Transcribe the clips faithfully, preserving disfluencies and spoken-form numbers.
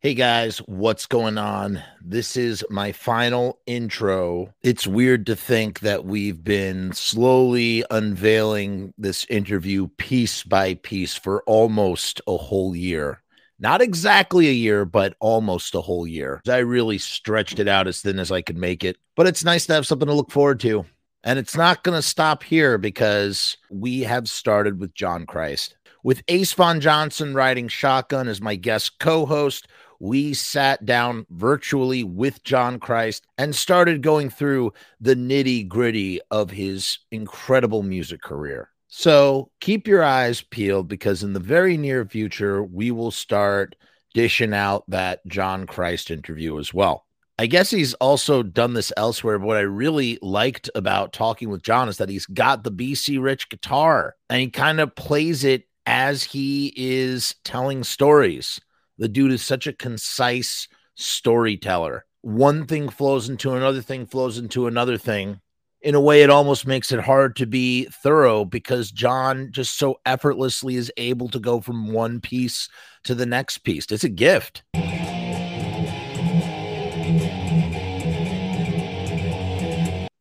Hey guys, what's going on? This is my final intro. It's weird to think that we've been slowly unveiling this interview piece by piece for almost a whole year. Not exactly a year, but almost a whole year. I really stretched it out as thin as I could make it, but it's nice to have something to look forward to. And it's not going to stop here because we have started with John Christ. With Ace Von Johnson riding shotgun as my guest co-host, we sat down virtually with John Christ and started going through the nitty-gritty of his incredible music career. So keep your eyes peeled because in the very near future, we will start dishing out that John Christ interview as well. I guess he's also done this elsewhere, but what I really liked about talking with John is that he's got the B C Rich guitar and he kind of plays it as he is telling stories. The dude is such a concise storyteller. One thing flows into another thing, flows into another thing. In a way, it almost makes it hard to be thorough because John just so effortlessly is able to go from one piece to the next piece. It's a gift.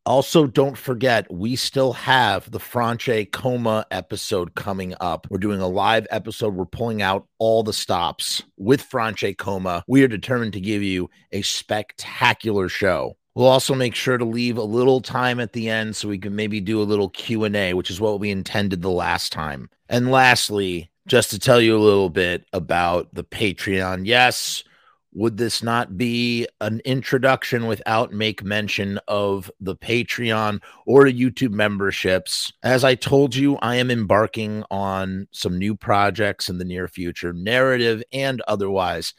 Also, don't forget, we still have the Franché Coma episode coming up. We're doing a live episode. We're pulling out all the stops with Franché Coma. We are determined to give you a spectacular show. We'll also make sure to leave a little time at the end so we can maybe do a little Q and A, which is what we intended the last time. And lastly, just to tell you a little bit about the Patreon. Yes, would this not be an introduction without make mention of the Patreon or YouTube memberships? As I told you, I am embarking on some new projects in the near future, narrative and otherwise.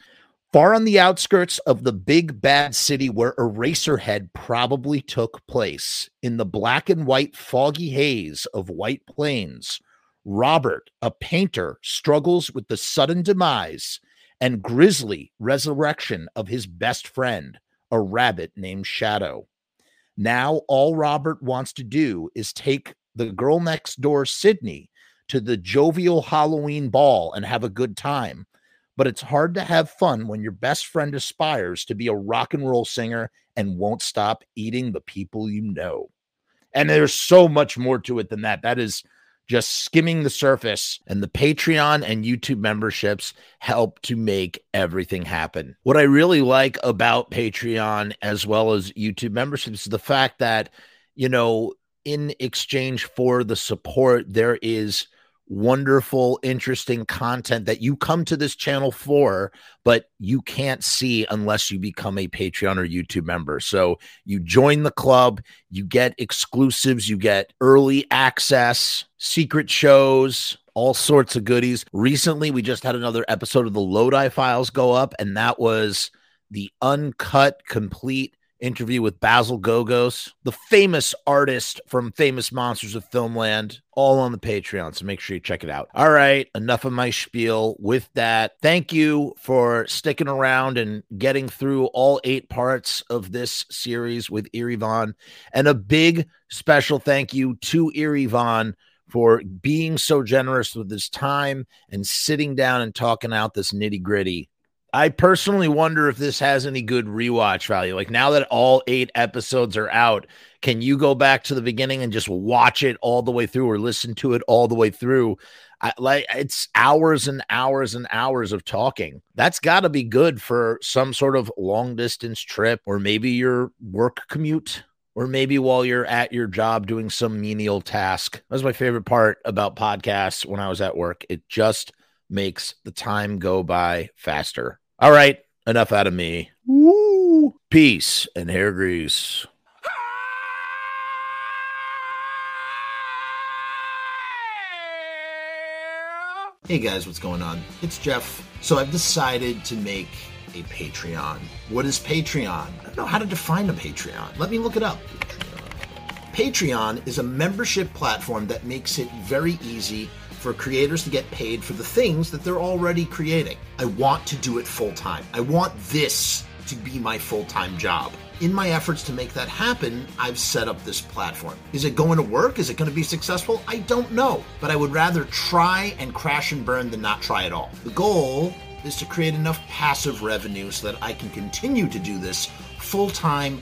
Far on the outskirts of the big bad city where Eraserhead probably took place, in the black and white foggy haze of White Plains, Robert, a painter, struggles with the sudden demise and grisly resurrection of his best friend, a rabbit named Shadow. Now all Robert wants to do is take the girl next door, Sydney, to the jovial Halloween ball and have a good time. But it's hard to have fun when your best friend aspires to be a rock and roll singer and won't stop eating the people you know. And there's so much more to it than that. That is just skimming the surface, and the Patreon and YouTube memberships help to make everything happen. What I really like about Patreon as well as YouTube memberships is the fact that, you know, in exchange for the support, there is wonderful, interesting content that you come to this channel for, but you can't see unless you become a Patreon or YouTube member. So you join the club, you get exclusives, you get early access, secret shows, all sorts of goodies. Recently, we just had another episode of the Lodi Files go up, and that was the uncut, complete interview with Basil Gogos, the famous artist from Famous Monsters of Filmland, all on the Patreon, so make sure you check it out. All right, enough of my spiel. With that, thank you for sticking around and getting through all eight parts of this series with Eerie Von, and a big special thank you to Eerie Von for being so generous with his time and sitting down and talking out this nitty-gritty. I personally wonder if this has any good rewatch value. Like, now that all eight episodes are out, can you go back to the beginning and just watch it all the way through or listen to it all the way through? I, like it's hours and hours and hours of talking. That's got to be good for some sort of long distance trip, or maybe your work commute, or maybe while you're at your job doing some menial task. That was my favorite part about podcasts when I was at work. It just makes the time go by faster. All right, enough out of me. Woo. Peace and hair grease. Hey guys, what's going on? It's Jeff. So I've decided to make a Patreon. What is Patreon? I don't know how to define a Patreon. Let me look it up. Patreon is a membership platform that makes it very easy for creators to get paid for the things that they're already creating. I want to do it full-time. I want this to be my full-time job. In my efforts to make that happen, I've set up this platform. Is it going to work? Is it going to be successful? I don't know, but I would rather try and crash and burn than not try at all. The goal is to create enough passive revenue so that I can continue to do this full-time,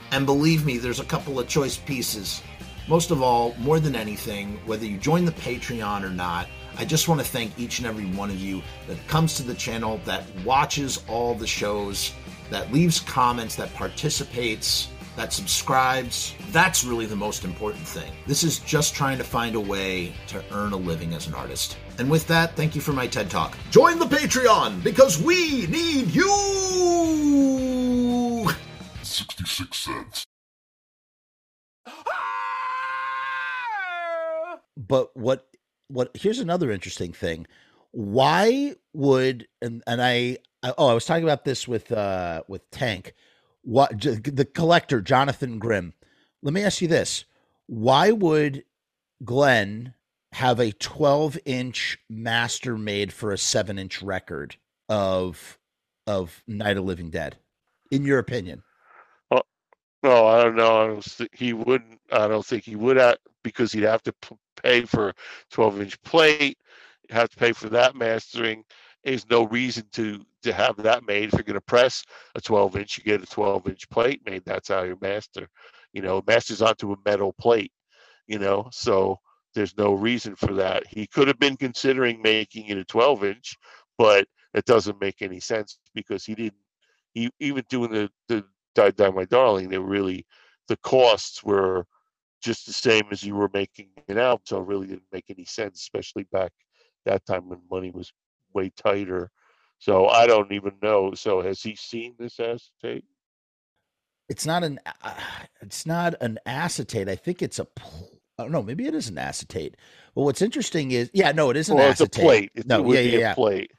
And believe me, there's a couple of choice pieces. Most of all, more than anything, whether you join the Patreon or not, I just want to thank each and every one of you that comes to the channel, that watches all the shows, that leaves comments, that participates, that subscribes. That's really the most important thing. This is just trying to find a way to earn a living as an artist. And with that, thank you for my TED Talk. Join the Patreon because we need you! sixty-six cents. But what, what, here's another interesting thing. Why would, and, and I, I, oh, I was talking about this with, uh, with Tank. What the collector, Jonathan Grimm. Let me ask you this. Why would Glenn have a twelve inch master made for a seven inch record of, of Night of the Living Dead, in your opinion? Well, no, I don't know. I don't think he would. I don't think he would, at, because he'd have to pay for twelve inch plate. He'd have to pay for that mastering. There's no reason to, to have that made. If you're going to press a twelve inch, you get a twelve inch plate made. That's how you master, you know, masters onto a metal plate, you know, so there's no reason for that. He could have been considering making it a twelve inch, but it doesn't make any sense because he didn't, he even doing the, the Die, Die, My Darling, they were really, the costs were just the same as you were making an album. So it really didn't make any sense, especially back that time when money was way tighter. So I don't even know. So has he seen this acetate? It's not an uh, it's not an acetate. I think it's a pl- I don't know, maybe it is an acetate. But what's interesting is yeah, no, it isn't well, acetate. It's a plate. It's, no, it would yeah, be yeah, yeah. a plate.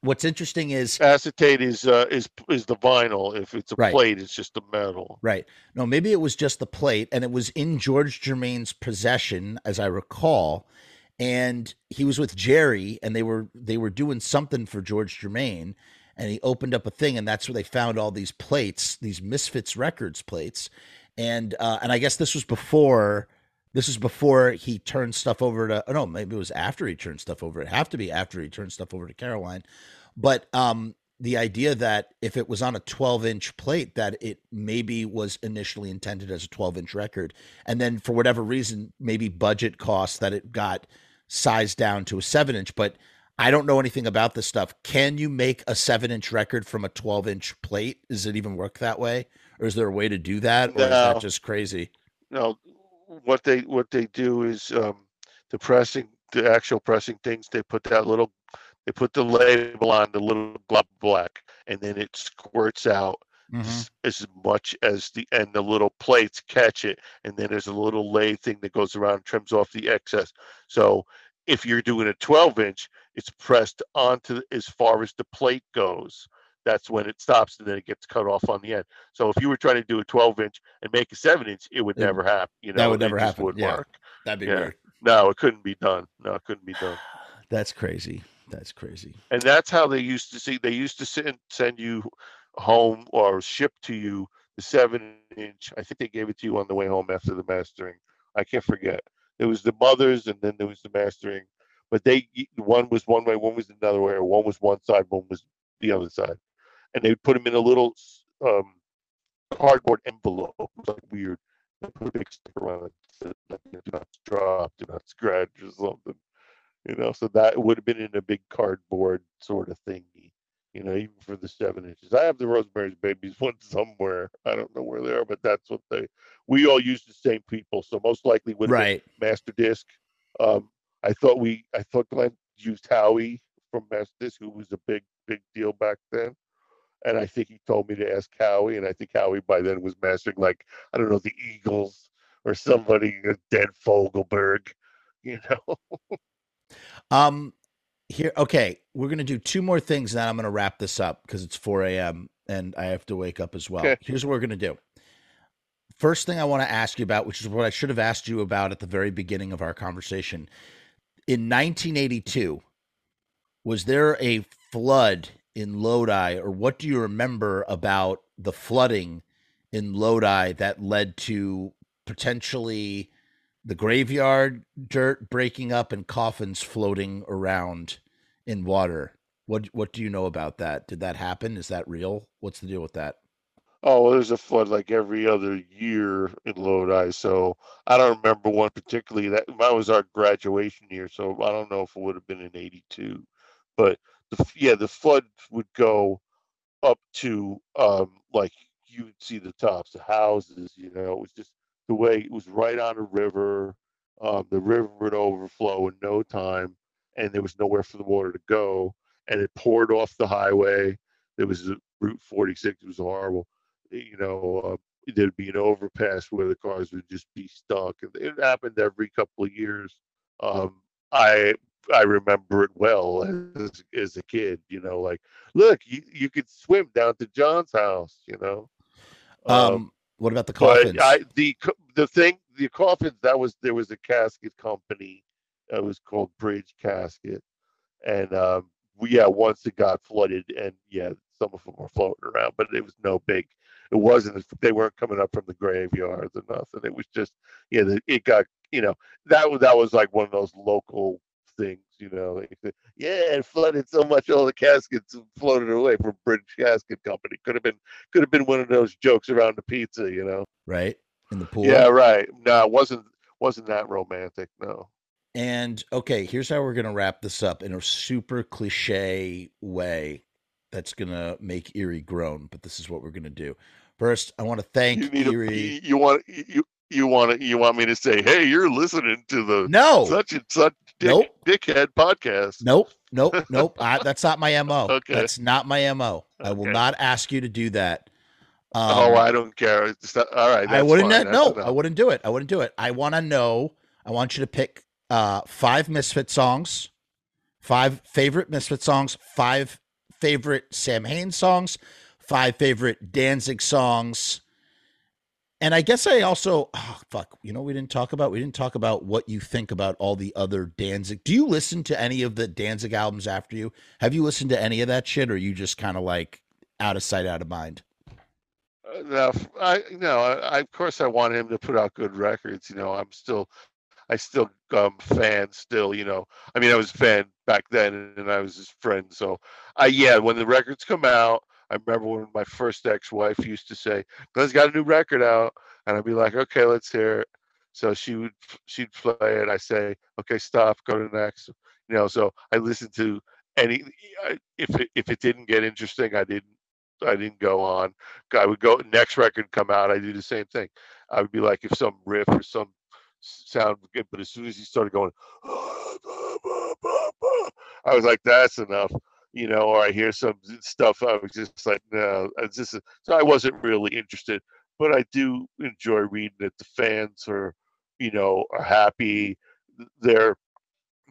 What's interesting is acetate is uh, is is the vinyl. If it's a right. plate, it's just the metal. Right. No, maybe it was just the plate and it was in George Germain's possession, as I recall. And he was with Jerry and they were, they were doing something for George Germain and he opened up a thing and that's where they found all these plates, these Misfits records plates. And, uh, and I guess this was before, this was before he turned stuff over to, oh no, maybe it was after he turned stuff over. It'd have to be after he turned stuff over to Caroline. But, um, the idea that if it was on a twelve inch plate, that it maybe was initially intended as a twelve inch record. And then for whatever reason, maybe budget costs that it got sized down to a seven inch, but I don't know anything about this stuff. Can you make a seven inch record from a twelve inch plate? Does it even work that way? Or is there a way to do that? Or no, is that just crazy? No, what they, what they do is um, the pressing, the actual pressing things, they put that little, they put the label on the little blob black and then it squirts out mm-hmm. as much as the, and the little plates catch it. And then there's a little lay thing that goes around and trims off the excess. So if you're doing a twelve inch, it's pressed onto as far as the plate goes. That's when it stops and then it gets cut off on the end. So if you were trying to do a twelve inch and make a seven inch, it would it, never happen. You know, that would never happen. Would yeah. work. That'd be yeah. weird. No, it couldn't be done. No, it couldn't be done. That's crazy. That's crazy. And that's how they used to see. They used to send send you home or ship to you the seven inch. I think they gave it to you on the way home after the mastering. I can't forget. It was the mothers, and then there was the mastering. But they one was one way, one was another way, or one was one side, one was the other side, and they would put them in a little um, cardboard envelope. It was like weird. They put a big sticker around it that said, "Do not drop, do not scratch," or something. You know, so that would have been in a big cardboard sort of thingy, you know, even for the seven inches. I have the Rosemary's Babies one somewhere. I don't know where they are, but that's what they, we all use the same people. So most likely would have right. been Master Disc. Um, I thought we, I thought Glenn used Howie from Master Disc, who was a big, big deal back then. And I think he told me to ask Howie, and I think Howie by then was mastering, like, I don't know, the Eagles or somebody, Dan Fogelberg, you know. Um, here, okay, we're gonna do two more things, and then I'm gonna wrap this up because it's four a.m. and I have to wake up as well. Okay. Here's what we're gonna do. First thing I want to ask you about, which is what I should have asked you about at the very beginning of our conversation. In nineteen eighty-two, was there a flood in Lodi, or what do you remember about the flooding in Lodi that led to potentially the graveyard dirt breaking up and coffins floating around in water? What what do you know about that? Did that happen? Is that real? What's the deal with that? Oh, well, there's a flood like every other year in Lodi. So I don't remember one particularly. That, that was our graduation year. So I don't know if it would have been in eighty-two. But the, yeah, the flood would go up to um, like you would see the tops of houses. You know, it was just the way it was right on a river. Um, the river would overflow in no time, and there was nowhere for the water to go, and it poured off the highway. There was a, Route forty-six. It was horrible. You know, uh, there'd be an overpass where the cars would just be stuck. It happened every couple of years. Um, I I remember it well as, as a kid. You know, like, look, you, you could swim down to John's house, you know. Um, um What about the coffins? I, the the thing, the coffins, that was, there was a casket company that was called Bridge Casket. And, um, we, yeah, once it got flooded, and yeah, some of them were floating around, but it was no big, it wasn't, they weren't coming up from the graveyards or nothing. It was just, yeah, it got, you know, that was, that was like one of those local things, you know, like, yeah, it flooded so much all the caskets floated away from Bridge Casket Company. Could have been could have been one of those jokes around the pizza, you know, right in the pool. Yeah, right. No, it wasn't wasn't that romantic. No. And okay, here's how we're gonna wrap this up in a super cliche way that's gonna make Eerie groan, but this is what we're gonna do. First, I want to thank you Eerie. A, you want you you want you want me to say, hey, you're listening to the no such and such. Dick, nope. Dickhead podcast. Nope. Nope. Nope. I, that's not my M O. Okay. That's not my M O. Okay. I will not ask you to do that. Um, oh, I don't care. It's not, all right. That's I wouldn't. Fine. No, I, I wouldn't do it. I wouldn't do it. I want to know. I want you to pick uh, five Misfit songs, five favorite Misfit songs, five favorite Samhain songs, five favorite Danzig songs. And I guess I also, oh, fuck, you know, we didn't talk about, we didn't talk about what you think about all the other Danzig. Do you listen to any of the Danzig albums after you? Have you listened to any of that shit? Or are you just kind of like out of sight, out of mind? Uh, no, I, no, I, of course I want him to put out good records. You know, I'm still, I still um, fan still, you know, I mean, I was a fan back then and I was his friend. So I, yeah, when the records come out, I remember when my first ex-wife used to say, Glenn's got a new record out. And I'd be like, okay, let's hear it. So she would, she'd play it. I say, okay, stop, go to the next. You know, so I listened to any, if it, if it didn't get interesting, I didn't, I didn't go on. I would go, next record come out, I do the same thing. I would be like, if some riff or some sound was good, but as soon as he started going, I was like, that's enough. You know, or I hear some stuff, I was just like, no, it's just, so I wasn't really interested. But I do enjoy reading that the fans are, you know, are happy. They're,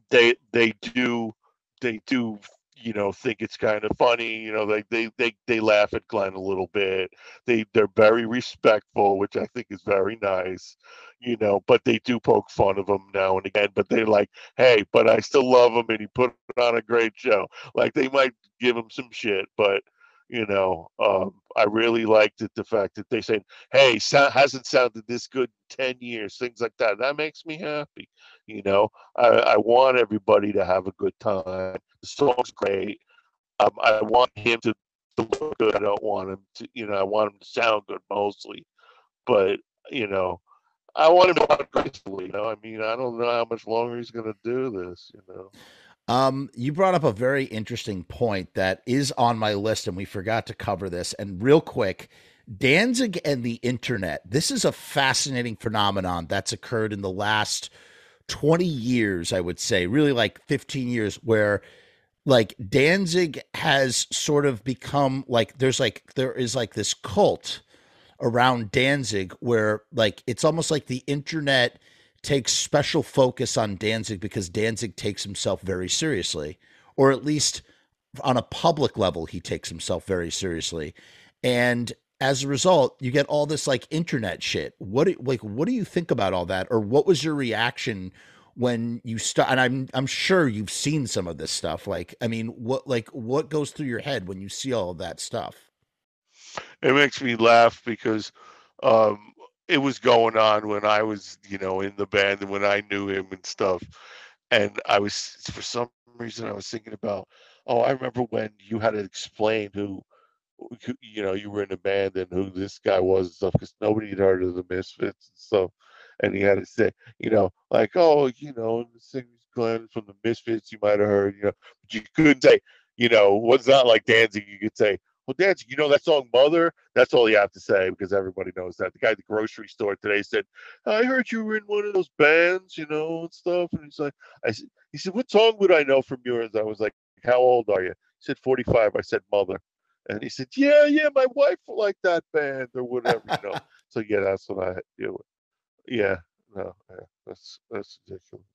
they, they do, they do you know, think it's kind of funny. You know, they, they, they, they laugh at Glenn a little bit. They, they're very respectful, which I think is very nice, you know, but they do poke fun of him now and again, but they're like, hey, but I still love him and he put on a great show. Like, they might give him some shit, but, you know, um, I really liked it, the fact that they said, hey, so- hasn't sounded this good in ten years, things like that. That makes me happy. You know, I, I want everybody to have a good time. The song's great. Um, I want him to, to look good. I don't want him to, you know, I want him to sound good mostly. But, you know, I want him to want it gracefully. You know, I mean, I don't know how much longer he's going to do this, you know. Um, you brought up a very interesting point that is on my list, and we forgot to cover this. And real quick, Danzig and the internet. This is a fascinating phenomenon that's occurred in the last twenty years, I would say, really like fifteen years, where like Danzig has sort of become like, there's like, there is like this cult around Danzig where like, it's almost like the internet takes special focus on Danzig because Danzig takes himself very seriously, or at least on a public level, he takes himself very seriously. And as a result, you get all this like internet shit. What, do, like, what do you think about all that? Or what was your reaction when you start? And I'm, I'm sure you've seen some of this stuff. Like, I mean, what, like what goes through your head when you see all of that stuff? It makes me laugh because, um, it was going on when I was, you know, in the band and when I knew him and stuff. And I was, for some reason, I was thinking about, oh, I remember when you had to explain who, who you know, you were in a band and who this guy was and stuff, because nobody had heard of the Misfits and stuff. And he had to say, you know, like, oh, you know, the singer's Glenn from the Misfits, you might have heard, you know, but you couldn't say, you know, what's not like Danzig, you could say, well, Danzig, you know that song, Mother? That's all you have to say because everybody knows that. The guy at the grocery store today said, I heard you were in one of those bands, you know, and stuff. And he's like, I said, he said, what song would I know from yours? I was like, how old are you? He said, forty-five. I said, Mother. And he said, yeah, yeah, my wife liked that band or whatever, you know. So, yeah, that's what I had to deal with. Yeah, no, yeah, that's, that's ridiculous.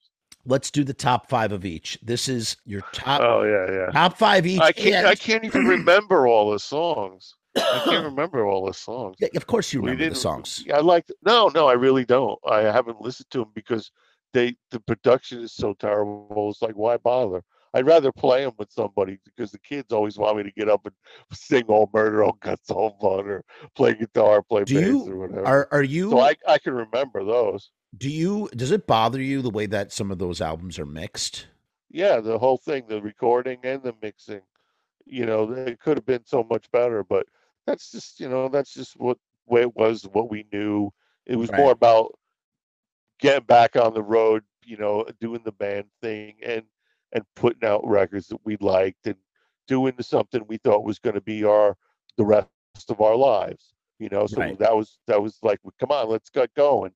Let's do the top five of each. This is your top. Oh yeah, yeah. Top five each. I can't. And... I can't even remember all the songs. I can't remember all the songs. Yeah, of course you remember the songs. I like. No, no, I really don't. I haven't listened to them because they the production is so terrible. It's like, why bother? I'd rather play them with somebody because the kids always want me to get up and sing "All Murder, All Guts, All Blood" or play guitar, play do bass, you, or whatever. Are Are you? So I I can remember those. Do you, does it bother you the way that some of those albums are mixed? Yeah, the whole thing, the recording and the mixing, you know, it could have been so much better, but that's just, you know, that's just what way it was, what we knew. It was right. More about getting back on the road, you know, doing the band thing and, and putting out records that we liked and doing something we thought was going to be our, the rest of our lives, you know? So right. that was, that was like, come on, let's get going.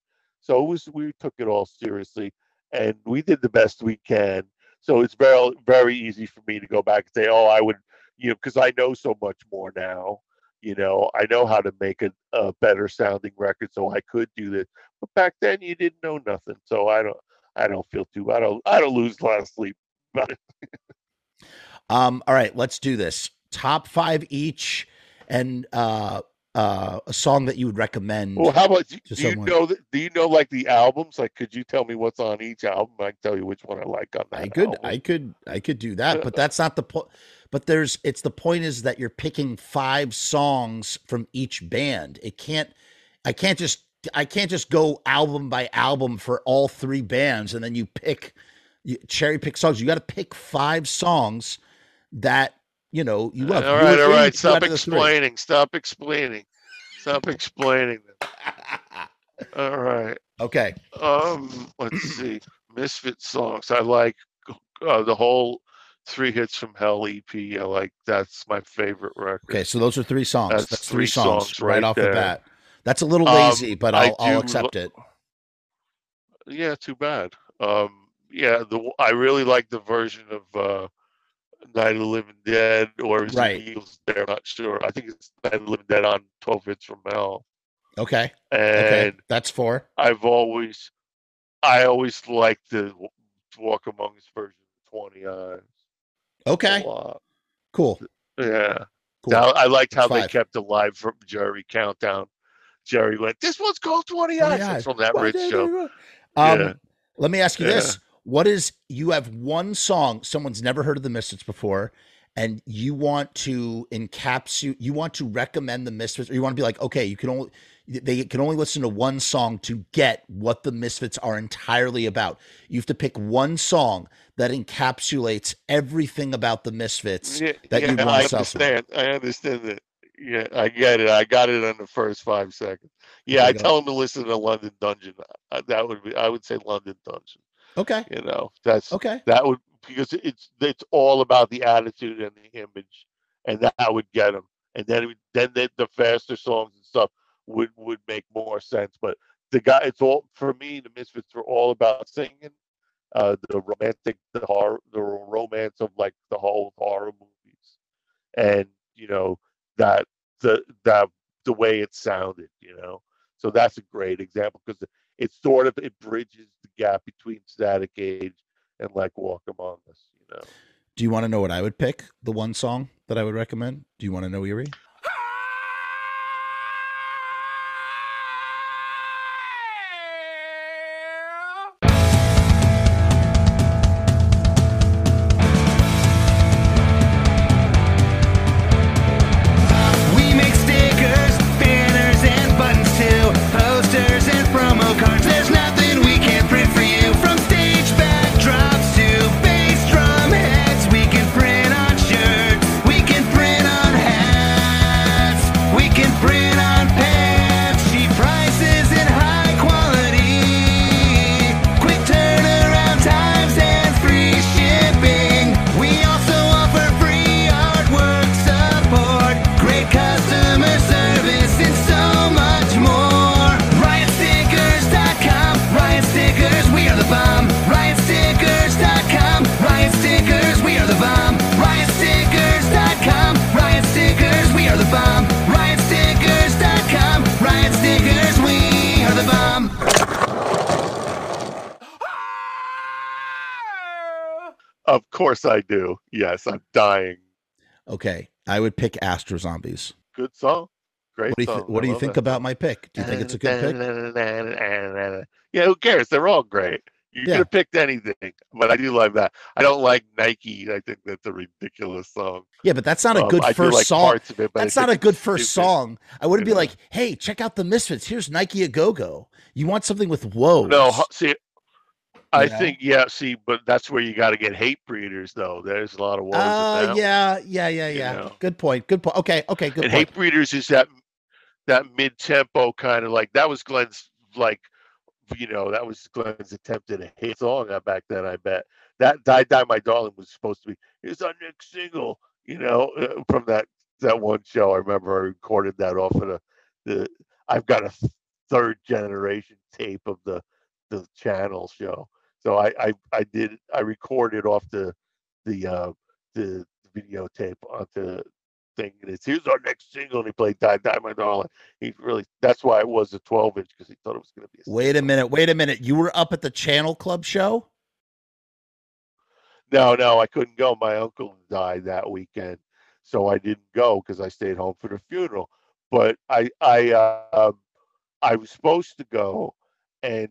So it was, we took it all seriously, and we did the best we can. So it's very, very easy for me to go back and say, oh, I would, you know, because I know so much more now. You know, I know how to make a, a better sounding record, so I could do this. But back then, you didn't know nothing. So I don't, I don't feel too, I don't, I don't lose a lot of sleep about it. um, all right, let's do this. Top five each, and uh. Uh, a song that you would recommend. Well, how about do, do you know? The, do you know like the albums? Like, could you tell me what's on each album? I can tell you which one I like on that. I could, album. I could, I could do that, but that's not the point. But there's, it's the point is that you're picking five songs from each band. It can't, I can't just, I can't just go album by album for all three bands and then you pick, you cherry pick songs. You got to pick five songs that. You know, you love. All right, all right. Stop explaining. Stop explaining. Stop explaining. All right. Okay. Um. Let's see. Misfit songs. I like uh, the whole Three Hits from Hell E P. I like that's my favorite record. Okay, so those are three songs. That's, that's three, three songs, songs right, right off the bat. That's a little lazy, um, but I'll, do, I'll accept it. Yeah. Too bad. Um. Yeah. The I really like the version of. Uh, Night of the Living Dead, or is right. it Eagles there? I'm not sure. I think it's Night of the Living Dead on twelve Hits from Hell. Okay. And okay. That's four. I've always, I always liked the Walk Among Us version of twenty Eyes. Okay. So, uh, cool. Yeah. Cool. Now, I liked how Five. they kept alive from Jerry countdown. Jerry went, this one's called twenty eyes. Yeah. It's from that Rich show. Um, yeah. Let me ask you yeah. this. What is, you have one song, someone's never heard of the Misfits before, and you want to encapsulate, you want to recommend the Misfits, or you want to be like, okay, you can only, they can only listen to one song to get what the Misfits are entirely about. You have to pick one song that encapsulates everything about the Misfits yeah, that yeah, you want I to understand. Suffer. I understand that. Yeah, I get it. I got it on the first five seconds. Yeah, I go. tell them to listen to London Dungeon. I, that would be, I would say London Dungeon. Okay. You know, that's okay. That would, because it's it's all about the attitude and the image, and that would get them. And then it would, then they, the faster songs and stuff would would make more sense. But the guy, it's all for me. The Misfits were all about singing, uh, the romantic, the horror, the romance of like the whole horror movies, and you know. That the that the way it sounded, you know, so that's a great example because it sort of it bridges the gap between Static Age and like Walk Among Us, you know. Do you want to know what I would pick? The one song that I would recommend. Do you want to know, Eerie? Of course I do. Yes, I'm dying. Okay, I would pick Astro Zombies. Good song. Great what do you th- song. What I do you think that. about my pick? Do you think it's a good pick? Yeah, who cares? They're all great. You yeah. could have picked anything, but I do like that. I don't like Nike. I think that's a ridiculous song. Yeah, but that's not a good um, first like song. It, that's not a good first song. I wouldn't yeah. be like, hey, check out the Misfits. Here's Nike a Go-Go. You want something with woes. No, see... I yeah. think, yeah, see, but that's where you got to get Hate Breeders, though. There's a lot of woes. Oh, uh, yeah, yeah, yeah, yeah. You know? Good point, good point. Okay, okay, good and point. And Hate Breeders is that that mid-tempo kind of like, that was Glenn's, like, you know, that was Glenn's attempt at a hit song back then, I bet. That Die, Die, My Darling was supposed to be, here's our next single, you know, from that, that one show. I remember I recorded that off of the, the I've got a third generation tape of the, the channel show. So I, I I did I recorded off the the uh, the videotape onto thing. And it's here's our next single, and he played "Die Die My Darling." He really that's why it was a twelve inch because he thought it was going to be. A wait single. a minute, wait a minute! You were up at the Channel Club show? No, no, I couldn't go. My uncle died that weekend, so I didn't go because I stayed home for the funeral. But I I uh, I was supposed to go, and.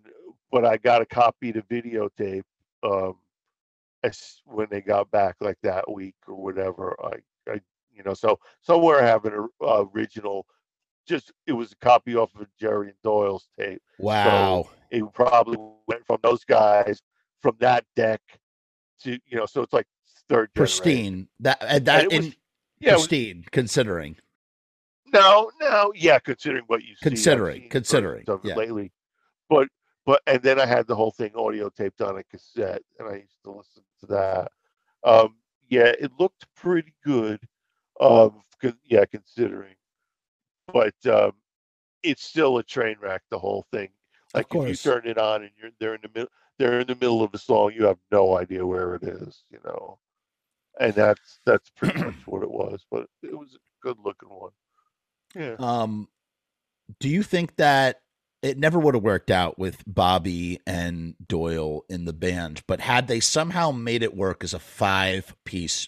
But I got a copy of the videotape um, as, when they got back, like that week or whatever. I, I you know, so somewhere I have an uh, original. Just it was a copy off of Jerry and Doyle's tape. Wow! So it probably went from those guys from that deck to you know, so it's like third pristine. That and that and it in, was, yeah, pristine was, considering. No, no, yeah, considering what you considering see, considering yeah. lately, but. But and then I had the whole thing audio taped on a cassette, and I used to listen to that. Um, yeah, it looked pretty good. Um, yeah, considering, but um, it's still a train wreck. The whole thing, like if you turn it on and you're they're in the middle, they're in the middle of a song. You have no idea where it is, you know. And that's that's pretty much what it was. But it was a good looking one. Yeah. Um, do you think that? It never would have worked out with Bobby and Doyle in the band, but had they somehow made it work as a five piece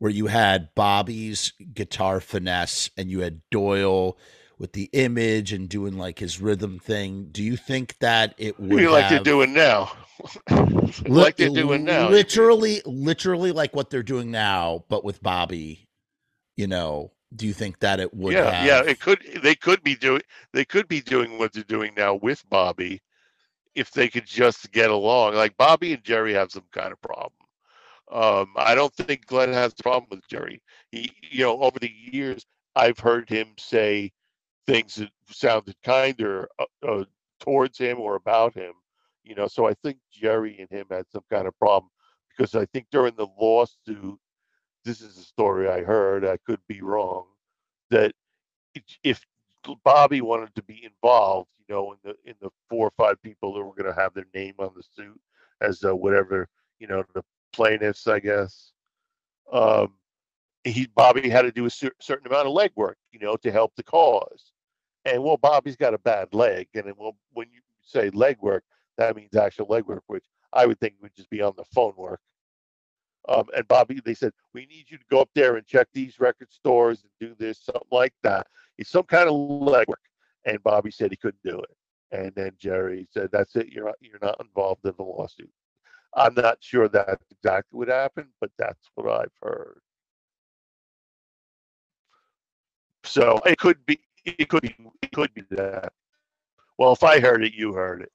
where you had Bobby's guitar finesse and you had Doyle with the image and doing like his rhythm thing. Do you think that it would be like have... they're doing now? Like they're doing now. Literally, literally like what they're doing now, but with Bobby, you know. Do you think that it would? Yeah, have... yeah, it could. They could be doing. They could be doing what they're doing now with Bobby, if they could just get along. Like Bobby and Jerry have some kind of problem. Um, I don't think Glenn has a problem with Jerry. He, you know, over the years, I've heard him say things that sounded kinder uh, uh, towards him or about him. You know, so I think Jerry and him had some kind of problem because I think during the lawsuit. This is a story I heard, I could be wrong, that if Bobby wanted to be involved, you know, in the in the four or five people that were going to have their name on the suit as uh, whatever, you know, the plaintiffs, I guess, um, he Bobby had to do a cer- certain amount of legwork, you know, to help the cause. And, well, Bobby's got a bad leg. And it will, when you say legwork, that means actual legwork, which I would think would just be on the phone work. Um, and Bobby, they said, we need you to go up there and check these record stores and do this, something like that. It's some kind of legwork. And Bobby said he couldn't do it. And then Jerry said, that's it. You're, you're not involved in the lawsuit. I'm not sure that's exactly what happened, but that's what I've heard. So it could be, it could be, it could be that. Well, if I heard it, you heard it,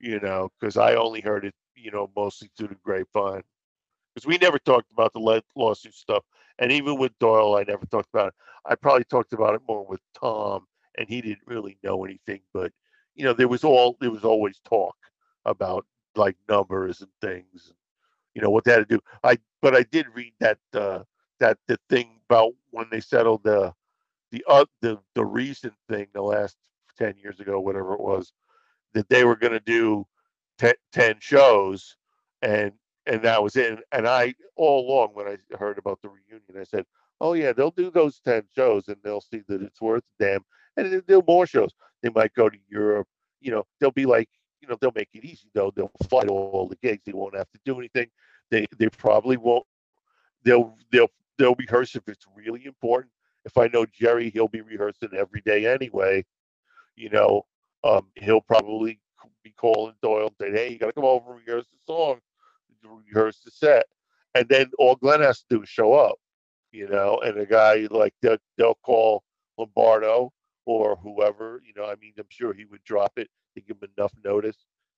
you know, because I only heard it, you know, mostly through the grapevine. Because we never talked about the lawsuit stuff. And even with Doyle, I never talked about it. I probably talked about it more with Tom, and he didn't really know anything. But, you know, there was all there was always talk about, like, numbers and things, and, you know, what they had to do. I But I did read that uh, that the thing about when they settled the the, uh, the the recent thing, the last ten years ago, whatever it was, that they were going to do ten shows and And that was it. And I, all along, when I heard about the reunion, I said, oh, yeah, they'll do those ten shows and they'll see that it's worth a damn. And they'll do more shows. They might go to Europe. You know, they'll be like, you know, they'll make it easy, though. They'll fly to all the gigs. They won't have to do anything. They they probably won't. They'll, they'll, they'll rehearse if it's really important. If I know Jerry, he'll be rehearsing every day anyway. You know, um, he'll probably be calling Doyle and saying, hey, you got to come over and rehearse the song. Rehearse the set, and then all Glenn has to do is show up, you know. And a guy like they'll, they'll call Lombardo or whoever, you know. I mean, I'm sure he would drop it to give him enough notice.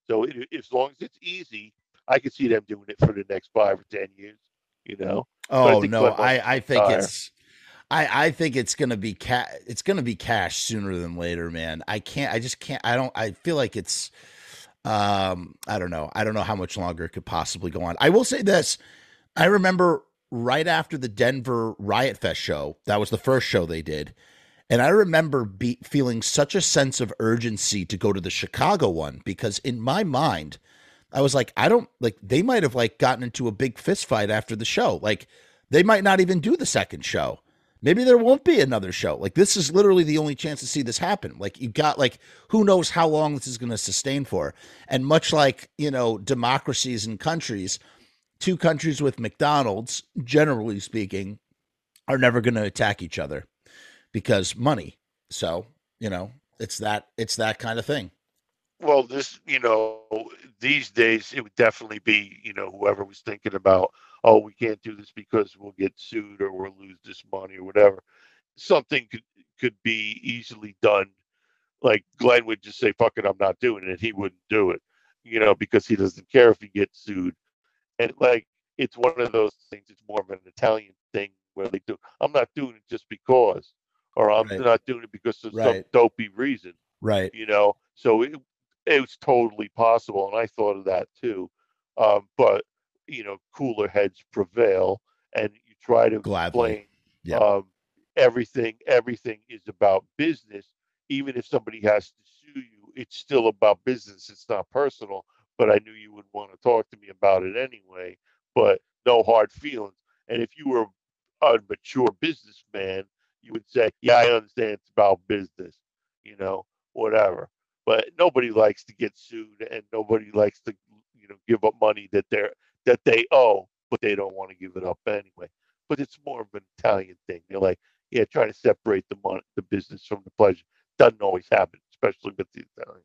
So, it, as long as it's easy, I could see them doing it for the next five or ten years, you know. Oh I no, I, I think it's I I think it's gonna be ca- it's gonna be cash sooner than later, man. I can't. I just can't. I don't. I feel like it's. Um, I don't know. I don't know how much longer it could possibly go on. I will say this. I remember right after the Denver Riot Fest show, that was the first show they did. And I remember be- feeling such a sense of urgency to go to the Chicago one, because in my mind, I was like, I don't like, they might've like gotten into a big fist fight after the show. Like they might not even do the second show. Maybe there won't be another show. Like, this is literally the only chance to see this happen. Like, you got, like, who knows how long this is going to sustain for. And much like, you know, democracies and countries, two countries with McDonald's, generally speaking, are never going to attack each other because money. So, you know, it's that, it's that kind of thing. Well, this, you know, these days it would definitely be, you know, whoever was thinking about, oh, we can't do this because we'll get sued or we'll lose this money or whatever. Something could, could be easily done. Like Glenn would just say, fuck it, I'm not doing it. He wouldn't do it, you know, because he doesn't care if he gets sued. And like, it's one of those things. It's more of an Italian thing where they do, I'm not doing it just because, or I'm right. not doing it because there's right. some dopey reason. Right. You know, so it, it was totally possible. And I thought of that too. Um, but, you know, cooler heads prevail, and you try to Gladly. explain yeah. um, everything. Everything is about business. Even if somebody has to sue you, it's still about business. It's not personal, but I knew you would want to talk to me about it anyway, but no hard feelings. And if you were a mature businessman, you would say, yeah, I understand it's about business, you know, whatever, but nobody likes to get sued, and nobody likes to, you know, give up money that they're, that they owe, but they don't want to give it up anyway. but it's more of an Italian thing. They're like, yeah, try to separate the money, the business from the pleasure. Doesn't always happen, especially with the Italian,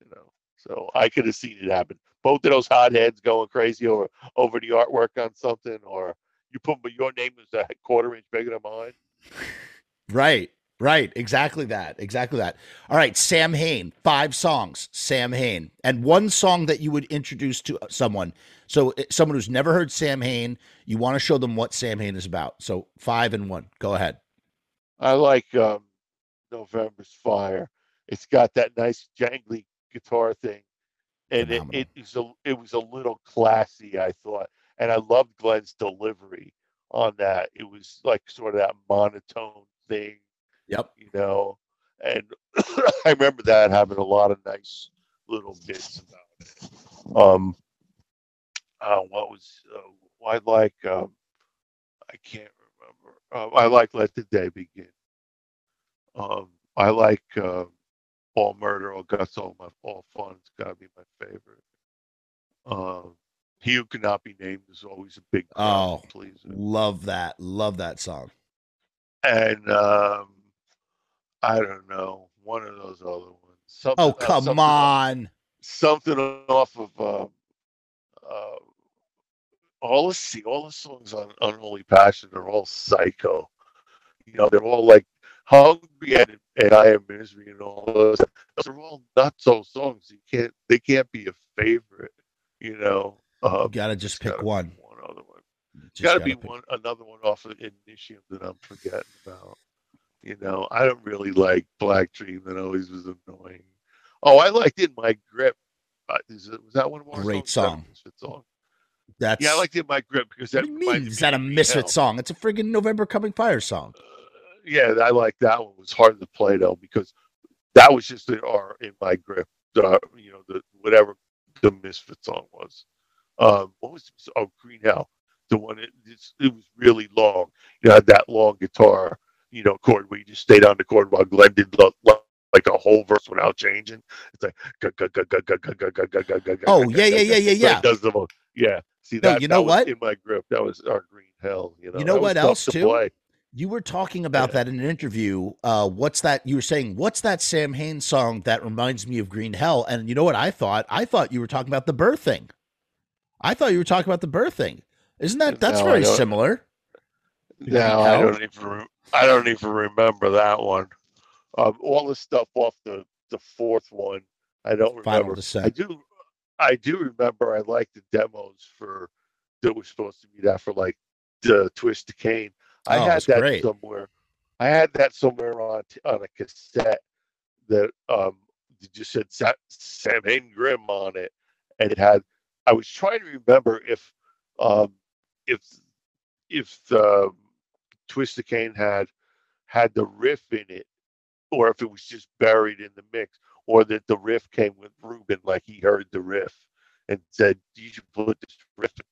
you know. So I could have seen it happen. Both of those hotheads going crazy over over the artwork on something, or you put your name was a quarter inch bigger than mine. Right, right, exactly that, exactly that. All right, Samhain, five songs, Samhain, and one song that you would introduce to someone. So someone who's never heard Samhain, you want to show them what Samhain is about. So five and one, go ahead. I like um, November's Fire. It's got that nice jangly guitar thing, and it, it is a it was a little classy, I thought, and I loved Glenn's delivery on that. It was like sort of that monotone thing, yep, you know. And I remember that having a lot of nice little bits about it. Um, uh, what was uh, I like? Um, I can't remember. Uh, I like Let the Day Begin. Um, I like. Uh, All Murder, All Guts, All My All Fun's gotta be my favorite. Um, He Who Cannot Be Named is always a big oh, please. Love that, love that song. And um, I don't know, one of those other ones. Something, oh come uh, something on, off, something off of um, uh, all the see all the songs on Unholy Passion are all psycho. You know, they're all like. Hungry and, and I Am Misery and all those. Those are all nutso songs. You can't. They can't be a favorite. You know. Um, you gotta just pick gotta one. One other one. Just gotta, gotta be pick. one. Another one off of Initium that I'm forgetting about. You know. I don't really like Black Dream. That always was annoying. Oh, I liked In My Grip. Uh, is it, was that one of our great songs? Great song. That's yeah. I liked In My Grip because that means is that a Misfit song? It's a friggin' November Coming Fire song. Uh, Yeah, I like that one. It was hard to play though because that was just the R In My Grip. Uh, you know, the whatever the Misfits song was. Um, what was it? Oh, Green Hell, the one. It, it's, it was really long. You know, had that long guitar, you know, chord where you just stayed on the chord while Glenn did the, like a whole verse without changing. It's like oh yeah yeah yeah yeah yeah. Does the most yeah. See that? You know what? In My Grip. That was our Green Hell. You know. You know what else too? You were talking about yeah. that in an interview. Uh, what's that? You were saying, what's that Samhain song that reminds me of Green Hell? And you know what I thought? I thought you were talking about the bird thing. I thought you were talking about the bird thing. Isn't that, that's no, very similar. No, I don't, even, I don't even remember that one. Um, all the stuff off the, the fourth one, I don't remember. Final Descent. I do, I do remember I liked the demos for, that were supposed to be that for like the Twist of Cain. I oh, had that great. somewhere. I had that somewhere on on a cassette that um just said Sa Samhain Grimm on it, and it had. I was trying to remember if um if if the um, Twist of Cain had had the riff in it, or if it was just buried in the mix, or that the riff came with Ruben, like he heard the riff and said, "You should put this riff." In.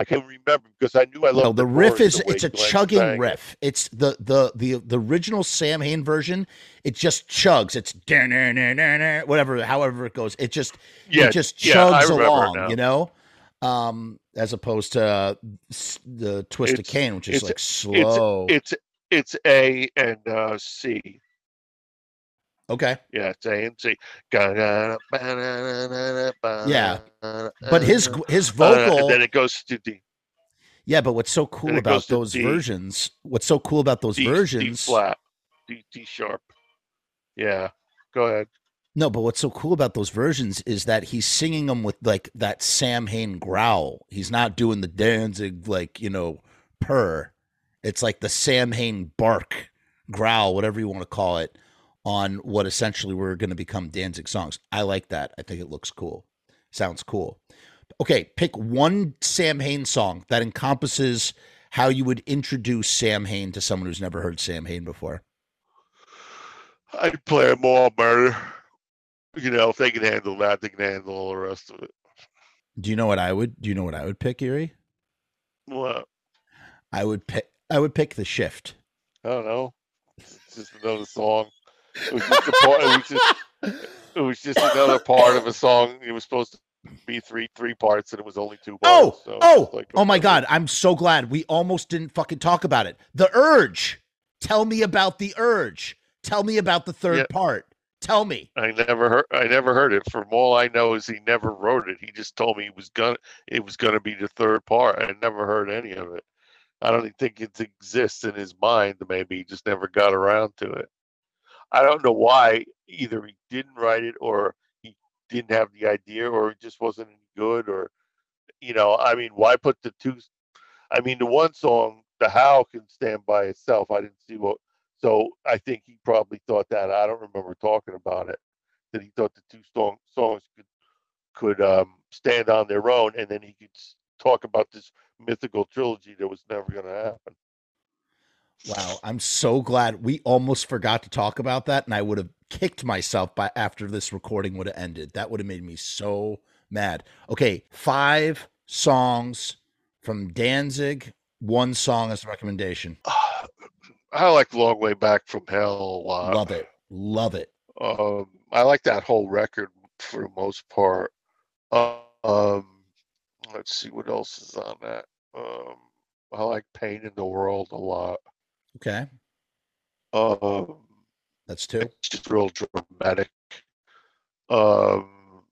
I can't remember because I knew I loved no, the, the riff is the it's a Glenn chugging sang. riff. It's the the the the original Samhain version. It just chugs. It's whatever, however it goes. It just yeah, it just chugs yeah, along, now. you know, um, as opposed to uh, the Twist it's, of Cain, which is like slow. It's it's, it's A and uh, C. Okay. Yeah, it's A and C. Yeah, but his his vocal. Uh, and then it goes to D. Yeah, but what's so cool about those D. versions? What's so cool about those D, versions? D flat, D, D sharp. Yeah, go ahead. No, but what's so cool about those versions is that he's singing them with like that Samhain growl. He's not doing the Danzig like you know purr. It's like the Samhain bark, growl, whatever you want to call it. On what essentially were going to become Danzig songs. I like that. I think it looks cool. Sounds cool. Okay, pick one Samhain song that encompasses how you would introduce Samhain to someone who's never heard Samhain before. I'd play them all, murder. You know, if they can handle that, they can handle all the rest of it. Do you know what I would? Do you know what I would pick, Eerie? What? I would pick. I would pick The Shift. I don't know. It's just another song. It was, just a part, it, was just, it was just another part of a song. It was supposed to be three three parts, and it was only two parts. Oh, so oh, like, oh my God. I'm so glad we almost didn't fucking talk about it. The Urge. Tell me about The Urge. Tell me about the third yeah. part. Tell me. I never heard. I never heard it. From all I know, is he never wrote it. He just told me it was gonna. It was gonna be the third part. I never heard any of it. I don't even think it exists in his mind. Maybe he just never got around to it. I don't know why. Either he didn't write it, or he didn't have the idea, or it just wasn't good, or you know. I mean, why put the two? I mean, the one song, "The How," can stand by itself. I didn't see what. So I think he probably thought that. I don't remember talking about it. That he thought the two song, songs could could um, stand on their own, and then he could talk about this mythical trilogy that was never going to happen. Wow, I'm so glad we almost forgot to talk about that, and I would have kicked myself by after this recording would have ended. That would have made me so mad. Okay, five songs from Danzig. One song as a recommendation. I like Long Way Back from Hell a lot. Love it. Love it. Um, I like that whole record for the most part. Um, let's see what else is on that. Um, I like Pain in the World a lot. Okay. Um, That's two. It's just real dramatic. Um,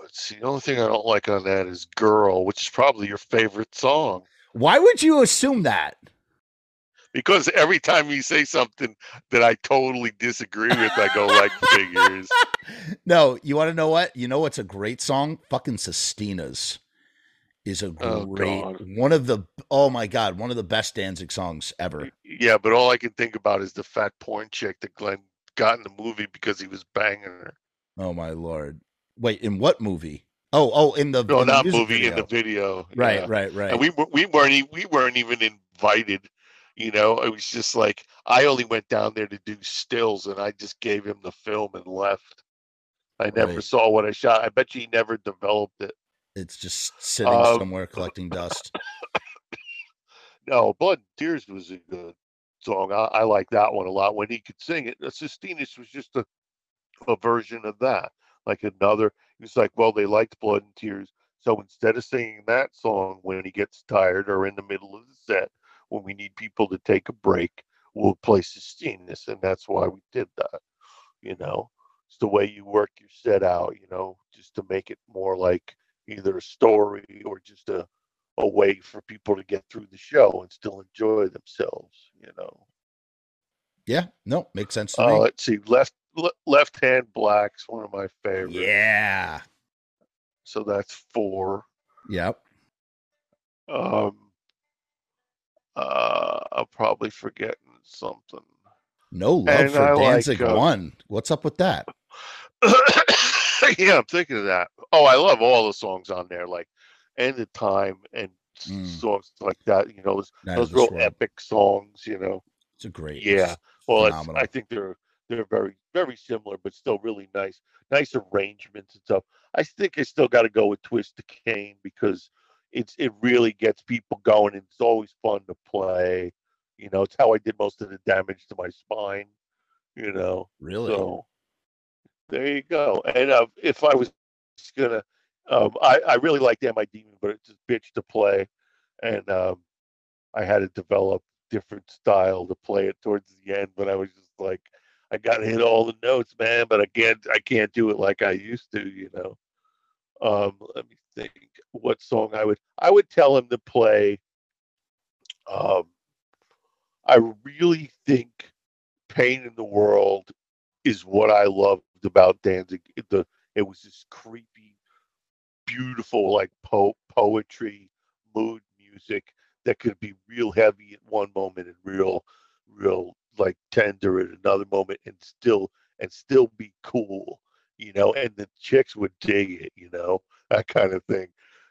let's see. The only thing I don't like on that is Girl, which is probably your favorite song. Why would you assume that? Because every time you say something that I totally disagree with, I go like figures. No, you want to know what? You know what's a great song? Fucking Sustinas is a great, oh, one of the, oh my God, one of the best Danzig songs ever. Yeah, but all I can think about is the fat porn chick that Glenn got in the movie because he was banging her. Oh my Lord. Wait, in what movie? Oh, oh, in the No, in not the movie, video. in the video. Right, yeah. right, right. And we, we, weren't, we weren't even invited. You know, it was just like, I only went down there to do stills, and I just gave him the film and left. I never right. saw what I shot. I bet you he never developed it. It's just sitting um, somewhere collecting dust. No, Blood and Tears was a good song. I, I like that one a lot. When he could sing it, Sustinas was just a, a version of that. Like another, he was like, well, they liked Blood and Tears. So instead of singing that song when he gets tired or in the middle of the set, when we need people to take a break, we'll play Sustinas, and that's why we did that. You know, it's the way you work your set out, you know, just to make it more like either a story or just a, a way for people to get through the show and still enjoy themselves, you know. Yeah, no, makes sense to uh, me. Let's see, Left le- Left Hand Black's one of my favorites. Yeah. So that's four. Yep. Um. Uh, I'll probably forget something. No love and for I Danzig like, uh, One. What's up with that? Yeah, I'm thinking of that. Oh, I love all the songs on there, like End of Time and mm. songs like that. You know, those, those real world. epic songs. You know, it's a great. Yeah, it's well, it's, I think they're they're very very similar, but still really nice, nice arrangements and stuff. I think I still got to go with Twist of Cain because. It's it really gets people going, and it's always fun to play. You know, it's how I did most of the damage to my spine. You know, really. So there you go. And uh, if I was gonna, um, I I really liked Am I Demon, but it's a bitch to play, and um, I had to develop different style to play it towards the end. But I was just like, I gotta hit all the notes, man. But I can't I can't do it like I used to. You know. Um, let me think. What song I would I would tell him to play. Um, I really think "Pain in the World" is what I loved about Danzig. It, the it was this creepy, beautiful like po- poetry, mood music that could be real heavy at one moment and real, real like tender at another moment, and still and still be cool. You know, and the chicks would dig it, you know, that kind of thing.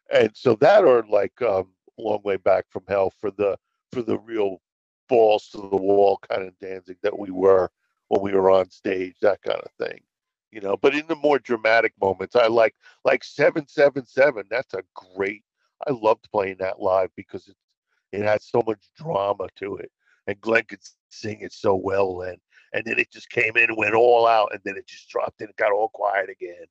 And so that or like um Long Way Back from Hell for the for the real balls to the wall kind of Danzig that we were when we were on stage, that kind of thing. You know, but in the more dramatic moments, I like like seven seven seven. That's a great I loved playing that live because it it had so much drama to it. And Glenn could sing it so well then. And then it just came in and went all out, and then it just dropped and it got all quiet again.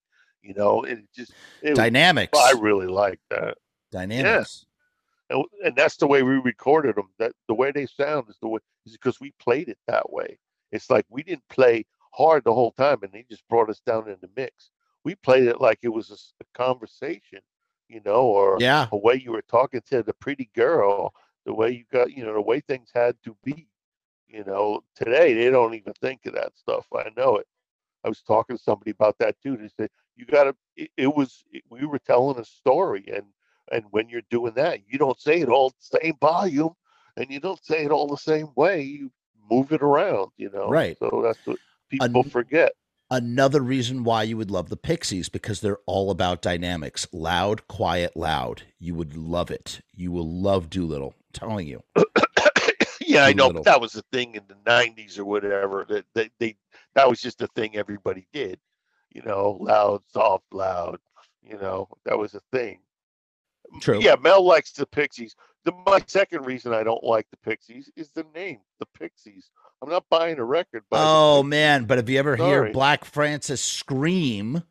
you know, it just it dynamics. Was, I really like that dynamics, yeah. and, and that's the way we recorded them. That the way they sound is the way is because we played it that way. It's like we didn't play hard the whole time, and they just brought us down in the mix. We played it like it was a, a conversation, you know, or yeah. a way you were talking to the pretty girl, the way you got, you know, the way things had to be. You know, today they don't even think of that stuff. I know it. I was talking to somebody about that too. They said, you got to, it, it was, it, we were telling a story. And, and when you're doing that, you don't say it all the same volume and you don't say it all the same way. You move it around, you know? Right. So that's what people An- forget. Another reason why you would love the Pixies, because they're all about dynamics, loud, quiet, loud. You would love it. You will love Doolittle. I'm telling you. Yeah, I know, but that was the thing in the nineties or whatever. That they, they that was just the thing everybody did, you know, loud, soft, loud. You know, that was a thing. True. Yeah, Mel likes the Pixies. The my second reason I don't like the Pixies is the name, the Pixies. I'm not buying a record. By oh man, but if you ever Sorry. hear Black Francis scream,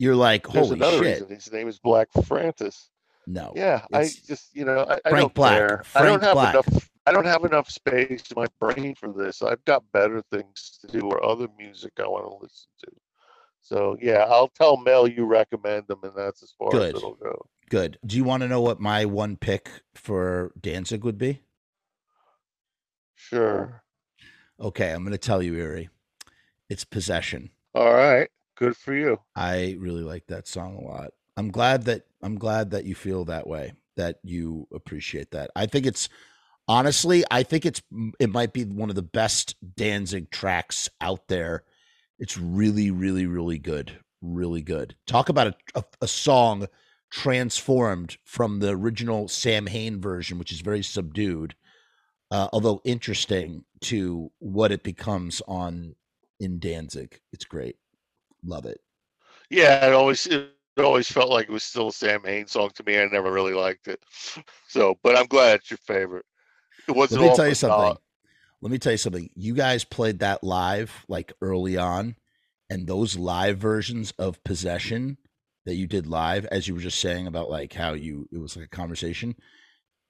you're like, holy There's another shit! Reason. His name is Black Francis. No. Yeah, I just, you know, I, I don't Black. care. Frank I don't have Black. enough. I don't have enough space in my brain for this. I've got better things to do or other music I want to listen to. So yeah, I'll tell Mel you recommend them, and that's as far Good. as it'll go. Good. Do you want to know what my one pick for Danzig would be? Sure. Okay, I'm going to tell you, Eerie. It's Possession. All right. Good for you. I really like that song a lot. I'm glad that I'm glad that you feel that way, that you appreciate that. I think it's honestly, I think it's it might be one of the best Danzig tracks out there. It's really, really, really good. Really good. Talk about a, a, a song transformed from the original Samhain version, which is very subdued, uh, although interesting, to what it becomes on in Danzig. It's great. Love it. Yeah, it always is. It always felt like it was still a Samhain song to me. I never really liked it. So, but I'm glad it's your favorite. It wasn't Let me tell you something. Not. Let me tell you something. You guys played that live, like early on, and those live versions of Possession that you did live, as you were just saying about like how you, it was like a conversation.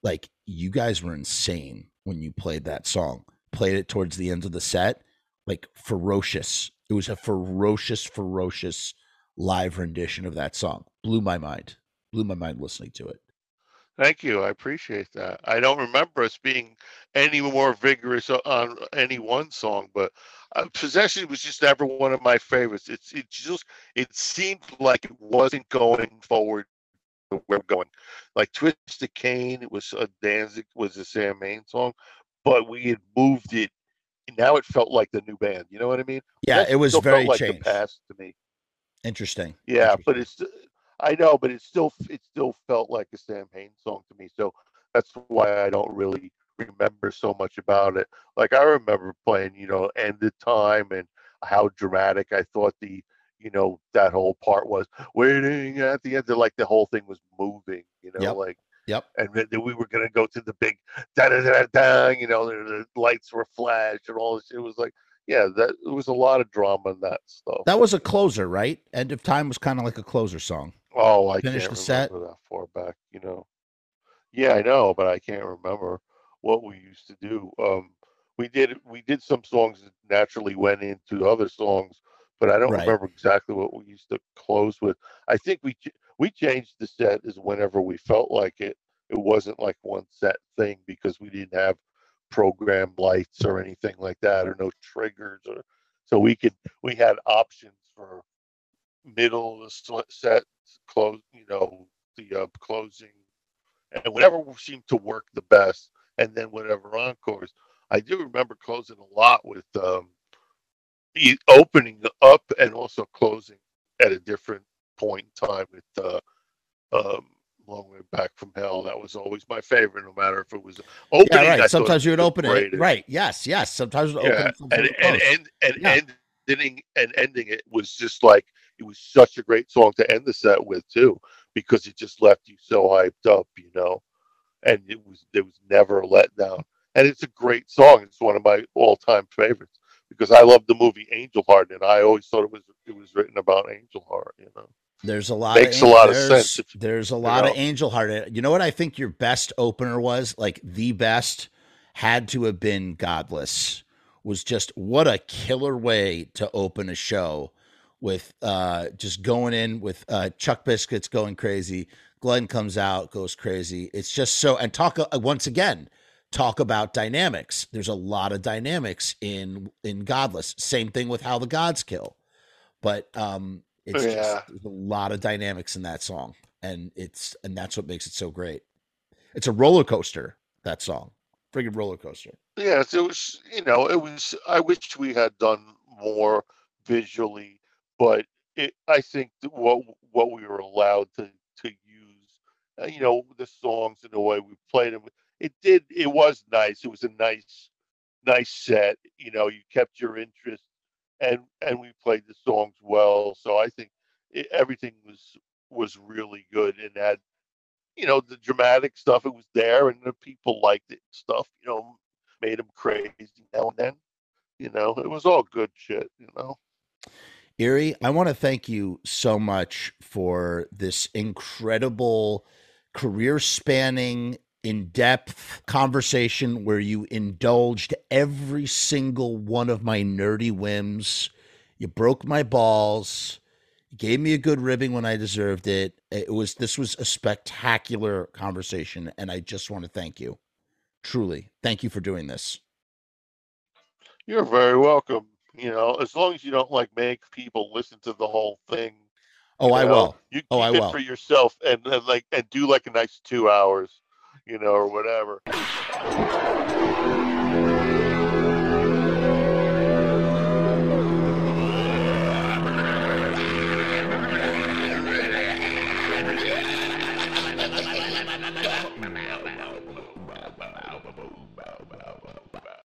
Like you guys were insane when you played that song, played it towards the end of the set, like ferocious. It was a ferocious, ferocious live rendition of that song. Blew my mind. Blew my mind listening to it. Thank you. I appreciate that. I don't remember us being any more vigorous on any one song, but uh, Possession was just never one of my favorites. It's it just it seemed like it wasn't going forward to where we're going. Like Twist of Cain, it was a Danzig was a Samhain song, but we had moved it. Now it felt like the new band. You know what I mean? Yeah, Possession it was very like changed. The past to me. Interesting. Yeah, Interesting. But it's I know, but it still it still felt like a Samhain song to me. So that's why I don't really remember so much about it. Like I remember playing, you know, End of Time and how dramatic I thought the, you know, that whole part was. Waiting at the end, like the whole thing was moving, you know, yep. like Yep. And then we were going to go to the big da da da da, you know, the lights were flashed and all this. It was like Yeah, that it was a lot of drama in that stuff. That was a closer, right? End of Time was kind of like a closer song. Oh, I Finish can't the remember set. that far back, you know. Yeah, I know, but I can't remember what we used to do. Um, we did we did some songs that naturally went into other songs, but I don't right. remember exactly what we used to close with. I think we we changed the set as whenever we felt like it. It wasn't like one set thing because we didn't have program lights or anything like that, or no triggers, or so we could we had options for middle of the set, close, you know, the uh, closing, and whatever seemed to work the best, and then whatever encores. I do remember closing a lot with um, the opening up and also closing at a different point in time with uh, um, Long Way Back from Hell. That was always my favorite, no matter if it was opening. Yeah, right. Sometimes you would open it. Right. Yes. Yes. Sometimes it would yeah. open. And and, and, and, yeah. and ending and ending it was just like, it was such a great song to end the set with too, because it just left you so hyped up, you know, and it was, there was never a letdown. And it's a great song. It's one of my all time favorites because I love the movie Angel Heart, and I always thought it was it was written about Angel Heart. You know, there's a lot makes of, a lot of sense. You, there's a lot you know. of Angel Heart. You know what I think your best opener was? Like the best had to have been Godless. Was just what a killer way to open a show with uh, just going in with uh, Chuck Biscuits going crazy. Glenn comes out, goes crazy. It's just so, and talk uh, once again, talk about dynamics. There's a lot of dynamics in, in Godless. Same thing with How the Gods Kill, but um, it's yeah. just there's a lot of dynamics in that song. And it's, and that's what makes it so great. It's a roller coaster, that song. Friggin' roller coaster. Yes, it was, you know, it was, I wish we had done more visually, but it, I think that what, what we were allowed to, to use, uh, you know, the songs and the way we played them, it did, it was nice. It was a nice, nice set. You know, you kept your interest and, and we played the songs well. So I think it, everything was, was really good and had, you know, the dramatic stuff, it was there, and the people liked it. Stuff, you know, made them crazy now and then. You know, it was all good shit, you know. Eerie, I want to thank you so much for this incredible, career-spanning, in-depth conversation where you indulged every single one of my nerdy whims. You broke my balls. Gave me a good ribbing when I deserved it. It was, this was a spectacular conversation, and I just want to thank you. Truly. Thank you for doing this. You're very welcome. You know, as long as you don't like make people listen to the whole thing. Oh, I know, will. You keep oh, I it will. for yourself and, and like, and do like a nice two hours, you know, or whatever.